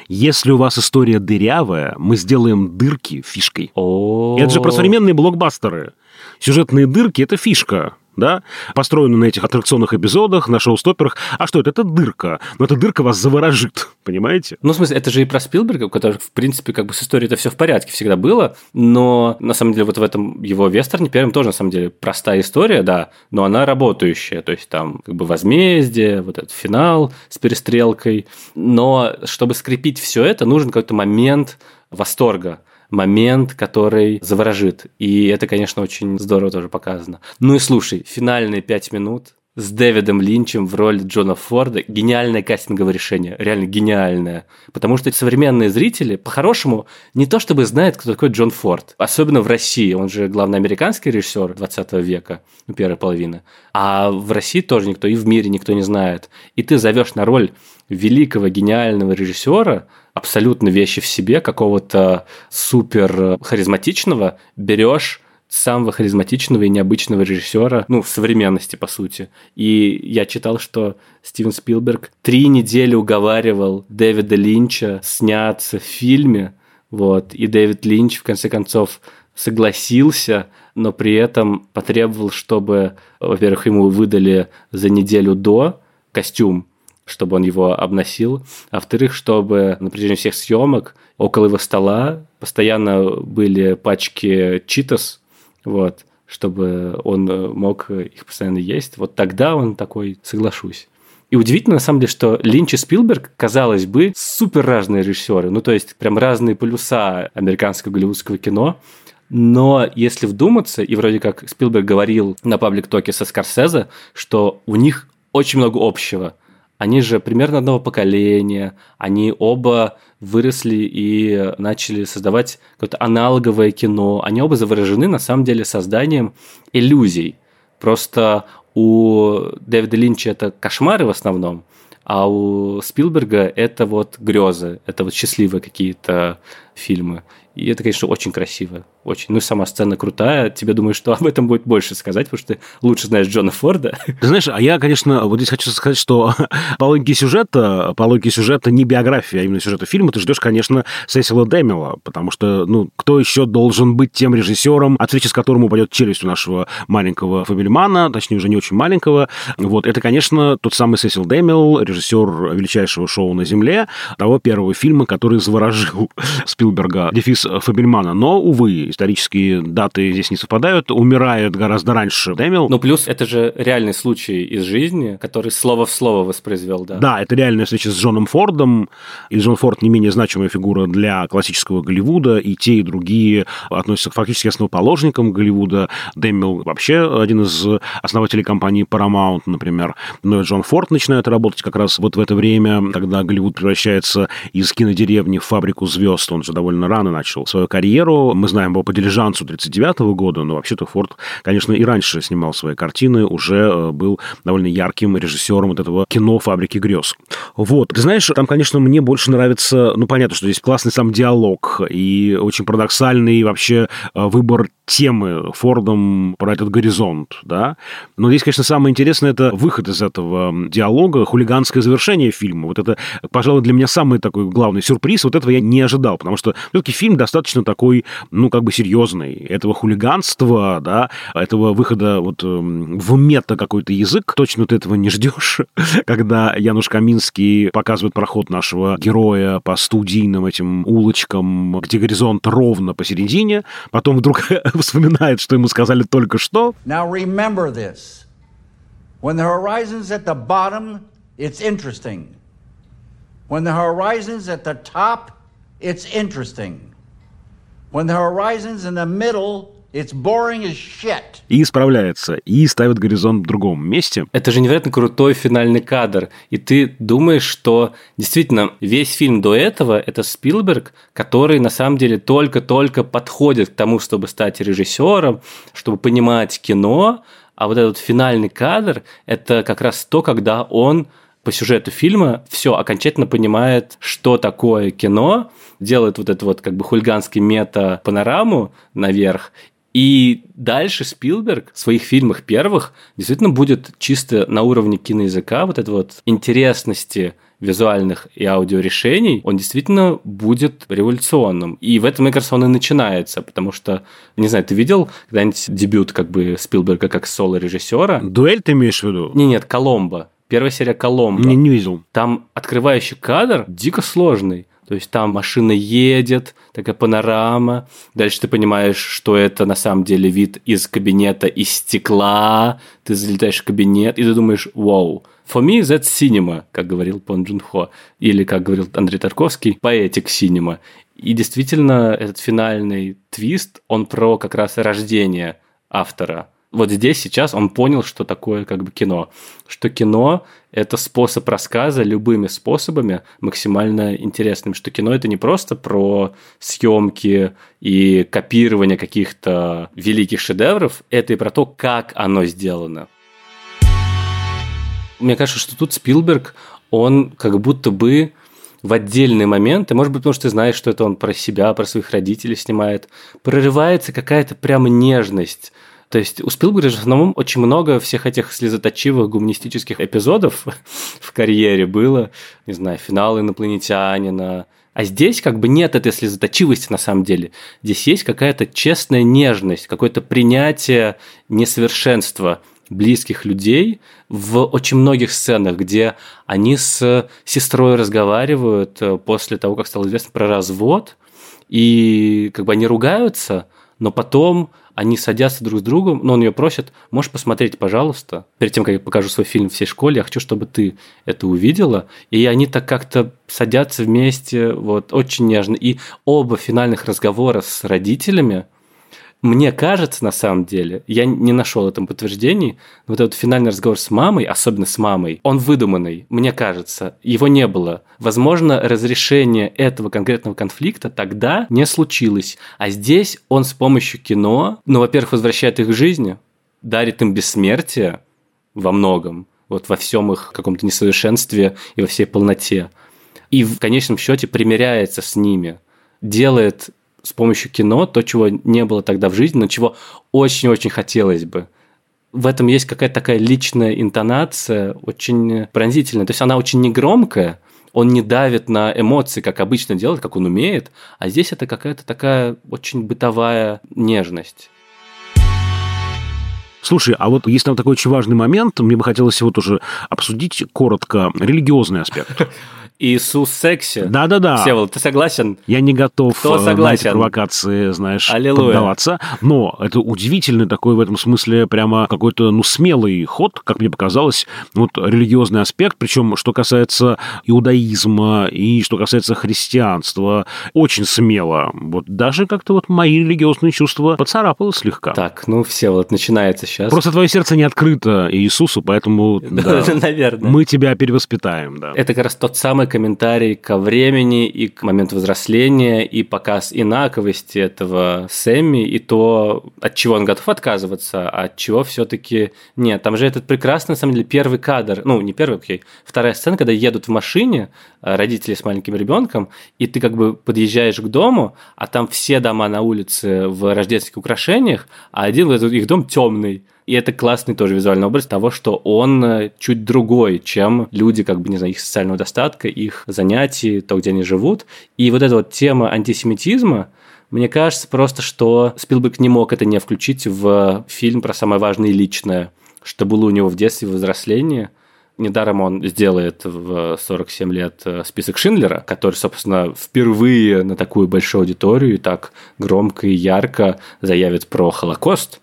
Если у вас история дырявая, мы сделаем дырки фишкой. Это же про современные блокбастеры. Сюжетные дырки – это фишка. Да? Построены на этих аттракционных эпизодах, на шоу-стопперах. А что это? Это дырка. Но эта дырка вас заворожит, понимаете? Ну, в смысле, это же и про Спилберга, у которого, в принципе, как бы с историей это все в порядке всегда было, но, на самом деле, вот в этом его вестерне первым тоже, на самом деле, простая история, да, но она работающая, то есть там как бы возмездие, вот этот финал с перестрелкой, но чтобы скрепить все это, нужен какой-то момент восторга, момент, который заворожит. И это, конечно, очень здорово тоже показано. Ну и слушай, финальные 5 минут с Дэвидом Линчем в роли Джона Форда. Гениальное кастинговое решение. Реально гениальное. Потому что современные зрители, по-хорошему, не то чтобы знают, кто такой Джон Форд. Особенно в России. Он же главноамериканский режиссер 20 века, ну, первой половины. А в России тоже никто, и в мире никто не знает. И ты зовешь на роль великого, гениального режиссера, абсолютно вещи в себе, какого-то супер харизматичного, берешь самого харизматичного и необычного режиссера, ну, в современности, по сути. И я читал, что Стивен Спилберг 3 недели уговаривал Дэвида Линча сняться в фильме, вот, и Дэвид Линч, в конце концов, согласился, но при этом потребовал, чтобы, во-первых, ему выдали за неделю до костюм, чтобы он его обносил, а во-вторых, чтобы на протяжении всех съемок около его стола постоянно были пачки читос, вот, чтобы он мог их постоянно есть. Вот тогда он такой: соглашусь. И удивительно, на самом деле, что Линч и Спилберг, казалось бы, супер разные режиссеры, ну, то есть прям разные полюса американского голливудского кино. Но если вдуматься, и вроде как Спилберг говорил на паблик-токе со Скорсезе, что у них очень много общего. Они же примерно одного поколения, они оба выросли и начали создавать какое-то аналоговое кино. Они оба заворожены, на самом деле, созданием иллюзий. Просто у Дэвида Линча это кошмары в основном, а у Спилберга это вот грезы, это вот счастливые какие-то фильмы. И это, конечно, очень красиво. Очень. Ну, сама сцена крутая. Тебе, думаю, что об этом будет больше сказать, потому что ты лучше знаешь Джона Форда. Ты знаешь, а я, конечно, вот здесь хочу сказать, что по логике сюжета не биография, а именно сюжета фильма, ты ждешь, конечно, Сесила Дэмила, потому что, ну, кто еще должен быть тем режиссером, от встречи с которым упадет челюсть у нашего маленького Фабельмана, точнее, уже не очень маленького. Вот, это, конечно, тот самый Сесил Дэмил, режиссер величайшего шоу на Земле, того первого фильма, который заворожил Спилберга дефис Фабельмана. Но, увы, исторические даты здесь не совпадают. Умирает гораздо раньше Дэмил. Ну, плюс это же реальный случай из жизни, который слово в слово воспроизвел, да? Да, это реальная встреча с Джоном Фордом. И Джон Форд не менее значимая фигура для классического Голливуда. И те, и другие относятся к фактически основоположникам Голливуда. Дэмил вообще один из основателей компании Paramount, например. Но и Джон Форд начинает работать как раз вот в это время, когда Голливуд превращается из кинодеревни в фабрику звезд. Он же довольно рано начал свою карьеру. Мы знаем его по «Дилижансу» 1939 года, но вообще-то Форд, конечно, и раньше снимал свои картины, уже был довольно ярким режиссером вот этого кино «Фабрики грез». Вот. Ты знаешь, там, конечно, мне больше нравится... Ну, понятно, что здесь классный сам диалог и очень парадоксальный вообще выбор темы Фордом про этот горизонт, да. Но здесь, конечно, самое интересное — это выход из этого диалога, хулиганское завершение фильма. Вот это, пожалуй, для меня самый такой главный сюрприз. Вот этого я не ожидал, потому что все-таки фильм достаточно такой, ну, как бы серьезный. Этого хулиганства, да, этого выхода вот в мета какой-то язык. Точно ты этого не ждешь, когда Януш Каминский показывает проход нашего героя по студийным этим улочкам, где горизонт ровно посередине. Потом вдруг вспоминает, что ему сказали только что. Now remember this. When the horizon's at the bottom, it's interesting. When the horizon's at the top, it's interesting. When the horizon's in the middle, it's boring as shit. И исправляется, и ставит горизонт в другом месте. Это же невероятно крутой финальный кадр. И ты думаешь, что действительно весь фильм до этого – это Спилберг, который на самом деле только-только подходит к тому, чтобы стать режиссером, чтобы понимать кино. А вот этот финальный кадр – это как раз то, когда он по сюжету фильма все окончательно понимает, что такое кино, делает вот этот вот как бы хулиганский мета-панораму наверх. И дальше Спилберг в своих фильмах первых действительно будет чисто на уровне киноязыка, вот этой вот интересности визуальных и аудиорешений, он действительно будет революционным. И в этом, мне кажется, он и начинается, потому что, не знаю, ты видел когда-нибудь дебют как бы Спилберга как соло-режиссера? «Дуэль» ты имеешь в виду? Нет, «Коломбо». Первая серия «Коломбо». Не видел. Там открывающий кадр дико сложный. То есть там машина едет, такая панорама. Дальше ты понимаешь, что это на самом деле вид из кабинета, из стекла. Ты залетаешь в кабинет, и ты думаешь, вау, for me that's cinema, как говорил Пон Джун Хо. Или, как говорил Андрей Тарковский, поэтик cinema. И действительно, этот финальный твист, он про как раз рождение автора. Вот здесь сейчас он понял, что такое как бы кино. Что кино – это способ рассказа любыми способами, максимально интересным. Что кино – это не просто про съемки и копирование каких-то великих шедевров, это и про то, как оно сделано. Мне кажется, что тут Спилберг, он как будто бы в отдельные моменты, может быть, потому что ты знаешь, что это он про себя, про своих родителей снимает, прорывается какая-то прям нежность. То есть у Спилберга же в основном очень много всех этих слезоточивых гуманистических эпизодов в карьере было. Не знаю, финал «Инопланетянина». А здесь как бы нет этой слезоточивости на самом деле. Здесь есть какая-то честная нежность, какое-то принятие несовершенства близких людей в очень многих сценах, где они с сестрой разговаривают после того, как стало известно про развод. И как бы они ругаются, но потом они садятся друг с другом, но он ее просит, можешь посмотреть, пожалуйста, перед тем, как я покажу свой фильм всей школе, я хочу, чтобы ты это увидела. И они так как-то садятся вместе, вот, очень нежно. И оба финальных разговора с родителями, мне кажется, на самом деле, я не нашел этом подтверждений, но вот этот финальный разговор с мамой, особенно с мамой, он выдуманный, мне кажется, его не было. Возможно, разрешение этого конкретного конфликта тогда не случилось, а здесь он с помощью кино, ну, во-первых, возвращает их к жизни, дарит им бессмертие во многом, вот во всем их каком-то несовершенстве и во всей полноте, и в конечном счете примиряется с ними, делает с помощью кино, то, чего не было тогда в жизни, но чего очень-очень хотелось бы. В этом есть какая-то такая личная интонация, очень пронзительная. То есть она очень негромкая, он не давит на эмоции, как обычно делает, как он умеет, а здесь это какая-то такая очень бытовая нежность. Слушай, а вот есть там такой очень важный момент, мне бы хотелось его тоже обсудить коротко, религиозный аспект. Иисус секси. Да-да-да. Всеволод, ты согласен? Я не готов на эти провокации, знаешь, поддаваться. Но это удивительный такой в этом смысле прямо какой-то, ну, смелый ход, как мне показалось, вот религиозный аспект. Причем, что касается иудаизма и что касается христианства, очень смело. Вот даже как-то вот мои религиозные чувства поцарапало слегка. Так, ну, Всеволод, начинается сейчас. Просто твое сердце не открыто Иисусу, поэтому мы тебя перевоспитаем. Это как раз тот самый комментарий ко времени и к моменту взросления, и показ инаковости этого Сэмми, и то, от чего он готов отказываться, а от чего все-таки нет. Там же этот прекрасный, на самом деле, первый кадр, ну, не первый, окей, вторая сцена, когда едут в машине родители с маленьким ребенком, и ты как бы подъезжаешь к дому, а там все дома на улице в рождественских украшениях, а один их дом темный. И это классный тоже визуальный образ того, что он чуть другой, чем люди, как бы, не знаю, их социального достатка, их занятий, то, где они живут. И вот эта вот тема антисемитизма, мне кажется просто, что Спилберг не мог это не включить в фильм про самое важное и личное, что было у него в детстве, в взрослении. Недаром он сделает в 47 лет «Список Шиндлера», который, собственно, впервые на такую большую аудиторию и так громко и ярко заявит про Холокост,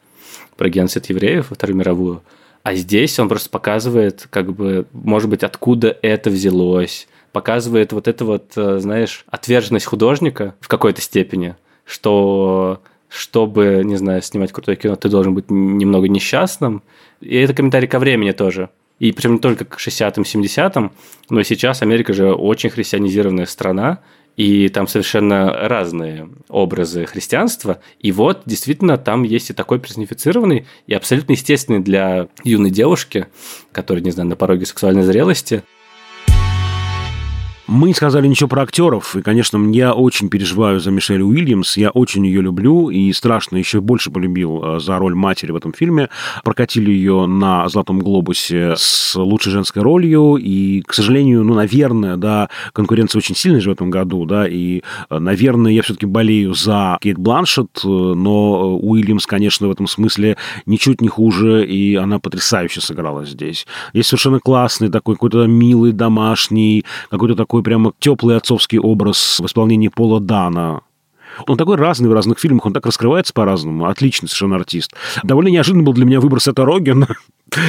про геноцид евреев во Вторую мировую. А здесь он просто показывает, как бы, может быть, откуда это взялось. Показывает вот это вот, знаешь, отверженность художника в какой-то степени, что, чтобы, не знаю, снимать крутое кино, ты должен быть немного несчастным. И это комментарий ко времени тоже. И причем не только к 60-м, 70-м, но и сейчас Америка же очень христианизированная страна, и там совершенно разные образы христианства. И вот, действительно, там есть и такой персонифицированный, и абсолютно естественный для юной девушки, которая, не знаю, на пороге сексуальной зрелости. Мы не сказали ничего про актеров, и, конечно, я очень переживаю за Мишель Уильямс, я очень ее люблю, и страшно еще больше полюбил за роль матери в этом фильме. Прокатили ее на «Золотом глобусе» с лучшей женской ролью, и, к сожалению, ну, наверное, да, конкуренция очень сильная же в этом году, да, и, наверное, я все-таки болею за Кейт Бланшетт, но Уильямс, конечно, в этом смысле ничуть не хуже, и она потрясающе сыграла здесь. Есть совершенно классный такой какой-то милый, домашний, какой-то такой прямо теплый отцовский образ в исполнении Пола Дана. Он такой разный в разных фильмах, он так раскрывается по-разному. Отличный совершенно артист. Довольно неожиданно был для меня выбор Сета Рогена.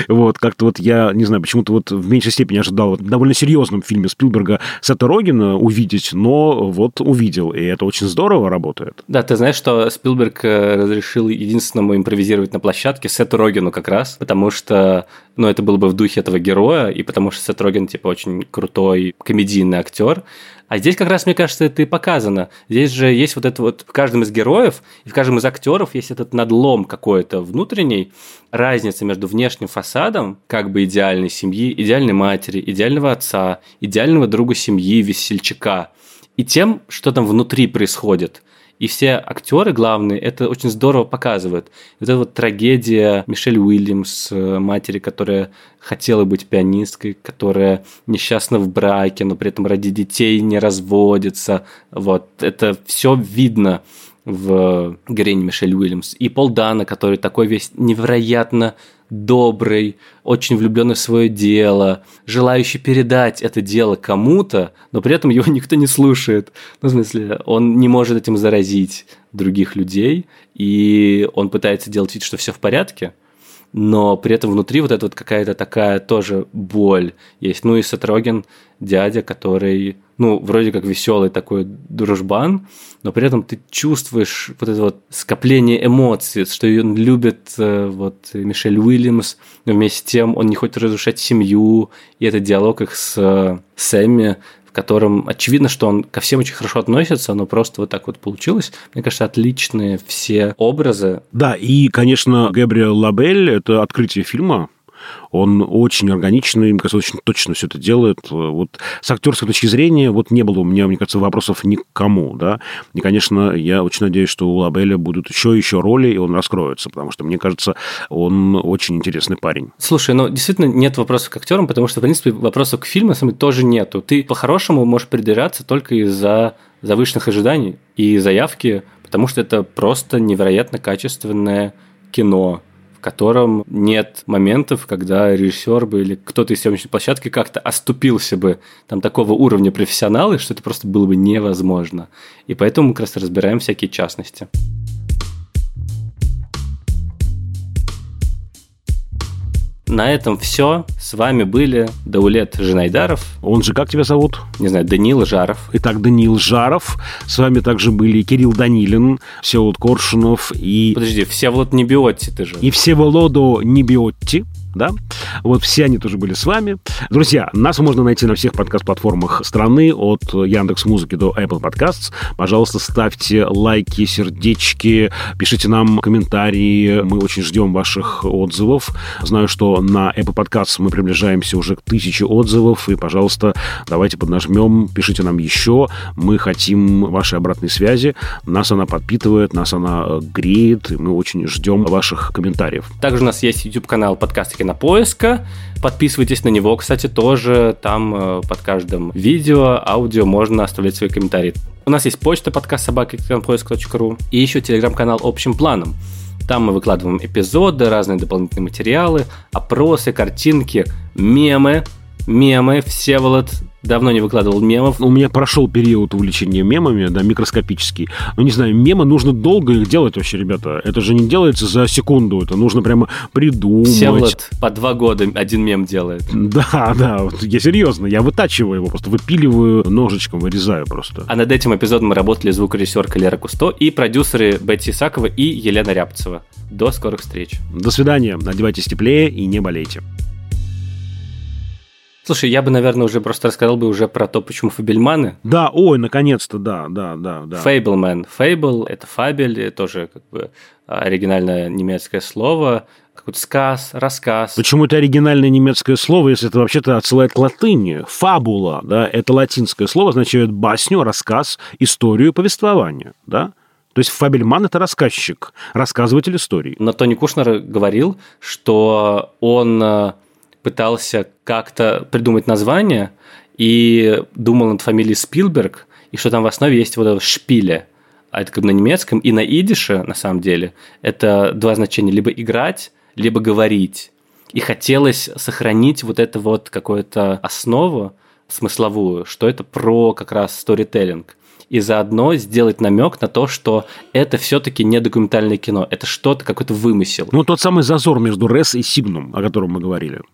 Вот, как-то вот я, не знаю, почему-то вот в меньшей степени ожидал в довольно серьезном фильме Спилберга Сета Рогена увидеть, но вот увидел, и это очень здорово работает. Да, ты знаешь, что Спилберг разрешил единственному импровизировать на площадке Сету Рогену как раз, потому что, ну, это было бы в духе этого героя, и потому что Сет Роген, типа, очень крутой комедийный актер. А здесь как раз, мне кажется, это и показано. Здесь же есть вот это вот в каждом из героев и в каждом из актеров есть этот надлом какой-то внутренний, разница между внешним фасадом, как бы идеальной семьи, идеальной матери, идеального отца, идеального друга семьи, весельчака, и тем, что там внутри происходит. И все актеры главные это очень здорово показывают. Вот эта вот трагедия Мишель Уильямс, матери, которая хотела быть пианисткой, которая несчастна в браке, но при этом ради детей не разводится. Вот. Это все видно в Гренни Мишель Уильямс. И Пол Дана, который такой весь невероятно добрый, очень влюбленный в свое дело, желающий передать это дело кому-то, но при этом его никто не слушает. Ну, в смысле, он не может этим заразить других людей, и он пытается делать вид, что все в порядке, но при этом внутри вот эта вот какая-то такая тоже боль есть. Ну и Сет Роген, дядя, который, ну, вроде как веселый такой дружбан, но при этом ты чувствуешь вот это вот скопление эмоций, что он любит вот Мишель Уильямс, но вместе с тем он не хочет разрушать семью, и этот диалог их с Сэмми, в котором очевидно, что он ко всем очень хорошо относится, но просто вот так вот получилось. Мне кажется, отличные все образы. Да, и, конечно, Габриэль Лабель – это открытие фильма. Он очень органичный, мне кажется, очень точно все это делает. Вот с актерской точки зрения вот не было у меня, мне кажется, вопросов никому, да. И, конечно, я очень надеюсь, что у Лабеля будут еще роли, и он раскроется, потому что, мне кажется, он очень интересный парень. Слушай, ну, действительно, нет вопросов к актерам, потому что, в принципе, вопросов к фильму тоже нету. Ты по-хорошему можешь придираться только из-за завышенных ожиданий и заявки, потому что это просто невероятно качественное кино, в в котором нет моментов, когда режиссер бы или кто-то из съемочной площадки как-то оступился бы там такого уровня профессионала, что это просто было бы невозможно. И поэтому мы как раз разбираем всякие частности. На этом все. С вами были Даулет Жанайдаров. Он же как тебя зовут? Не знаю, Данил Жаров. Итак, Данил Жаров. С вами также были Кирилл Данилин, Всеволод Коршунов и... Подожди, Всеволод Небиотти ты же. И Всеволоду Небиотти. Да? Вот все они тоже были с вами. Друзья, нас можно найти на всех подкаст-платформах страны, от Яндекс.Музыки до Apple Podcasts. Пожалуйста, ставьте лайки, сердечки, пишите нам комментарии. Мы очень ждем ваших отзывов. Знаю, что на Apple Podcasts мы приближаемся уже к 1000 отзывов. И, пожалуйста, давайте поднажмем, пишите нам еще. Мы хотим вашей обратной связи. Нас она подпитывает, нас она греет. И мы очень ждем ваших комментариев. Также у нас есть YouTube-канал подкаст Кинопоиска. Подписывайтесь на него, кстати, тоже. Там под каждым видео, аудио можно оставлять свои комментарии. У нас есть почта подкаст@кинопоиск.ру и еще телеграм-канал «Общим планом». Там мы выкладываем эпизоды, разные дополнительные материалы, опросы, картинки, мемы. Мемы. Всеволод давно не выкладывал мемов. У меня прошел период увлечения мемами, да, микроскопический. Но не знаю, мемы нужно долго их делать вообще, ребята. Это же не делается за секунду, это нужно прямо придумать. Всеволод по 2 года один мем делает. Да, да, вот я серьезно, я вытачиваю его, просто выпиливаю ножичком, вырезаю просто. А над этим эпизодом мы работали звукорежиссерка Лера Кусто и продюсеры Бетти Исакова и Елена Рябцева. До скорых встреч. До свидания, одевайтесь теплее и не болейте. Слушай, я бы, наверное, уже просто рассказал бы уже про то, почему Фабельманы. Да, ой, наконец-то, да. Фейблмен. Фейбл – это фабель, тоже как бы оригинальное немецкое слово, какой-то сказ, рассказ. Почему это оригинальное немецкое слово, если это вообще-то отсылает к латыни? Фабула, да, это латинское слово, означает басню, рассказ, историю, повествование, да? То есть Фабельман – это рассказчик, рассказыватель истории. Но Тони Кушнер говорил, что он... пытался как-то придумать название и думал над фамилией Спилберг, и что там в основе есть вот это «шпиле». А это как бы на немецком и на идише, на самом деле, это два значения – либо играть, либо говорить. И хотелось сохранить вот эту вот какую-то основу смысловую, что это про как раз сторителлинг. И заодно сделать намек на то, что это все-таки не документальное кино, это что-то, какой-то вымысел. Ну, тот самый зазор между «res» и «signum», о котором мы говорили.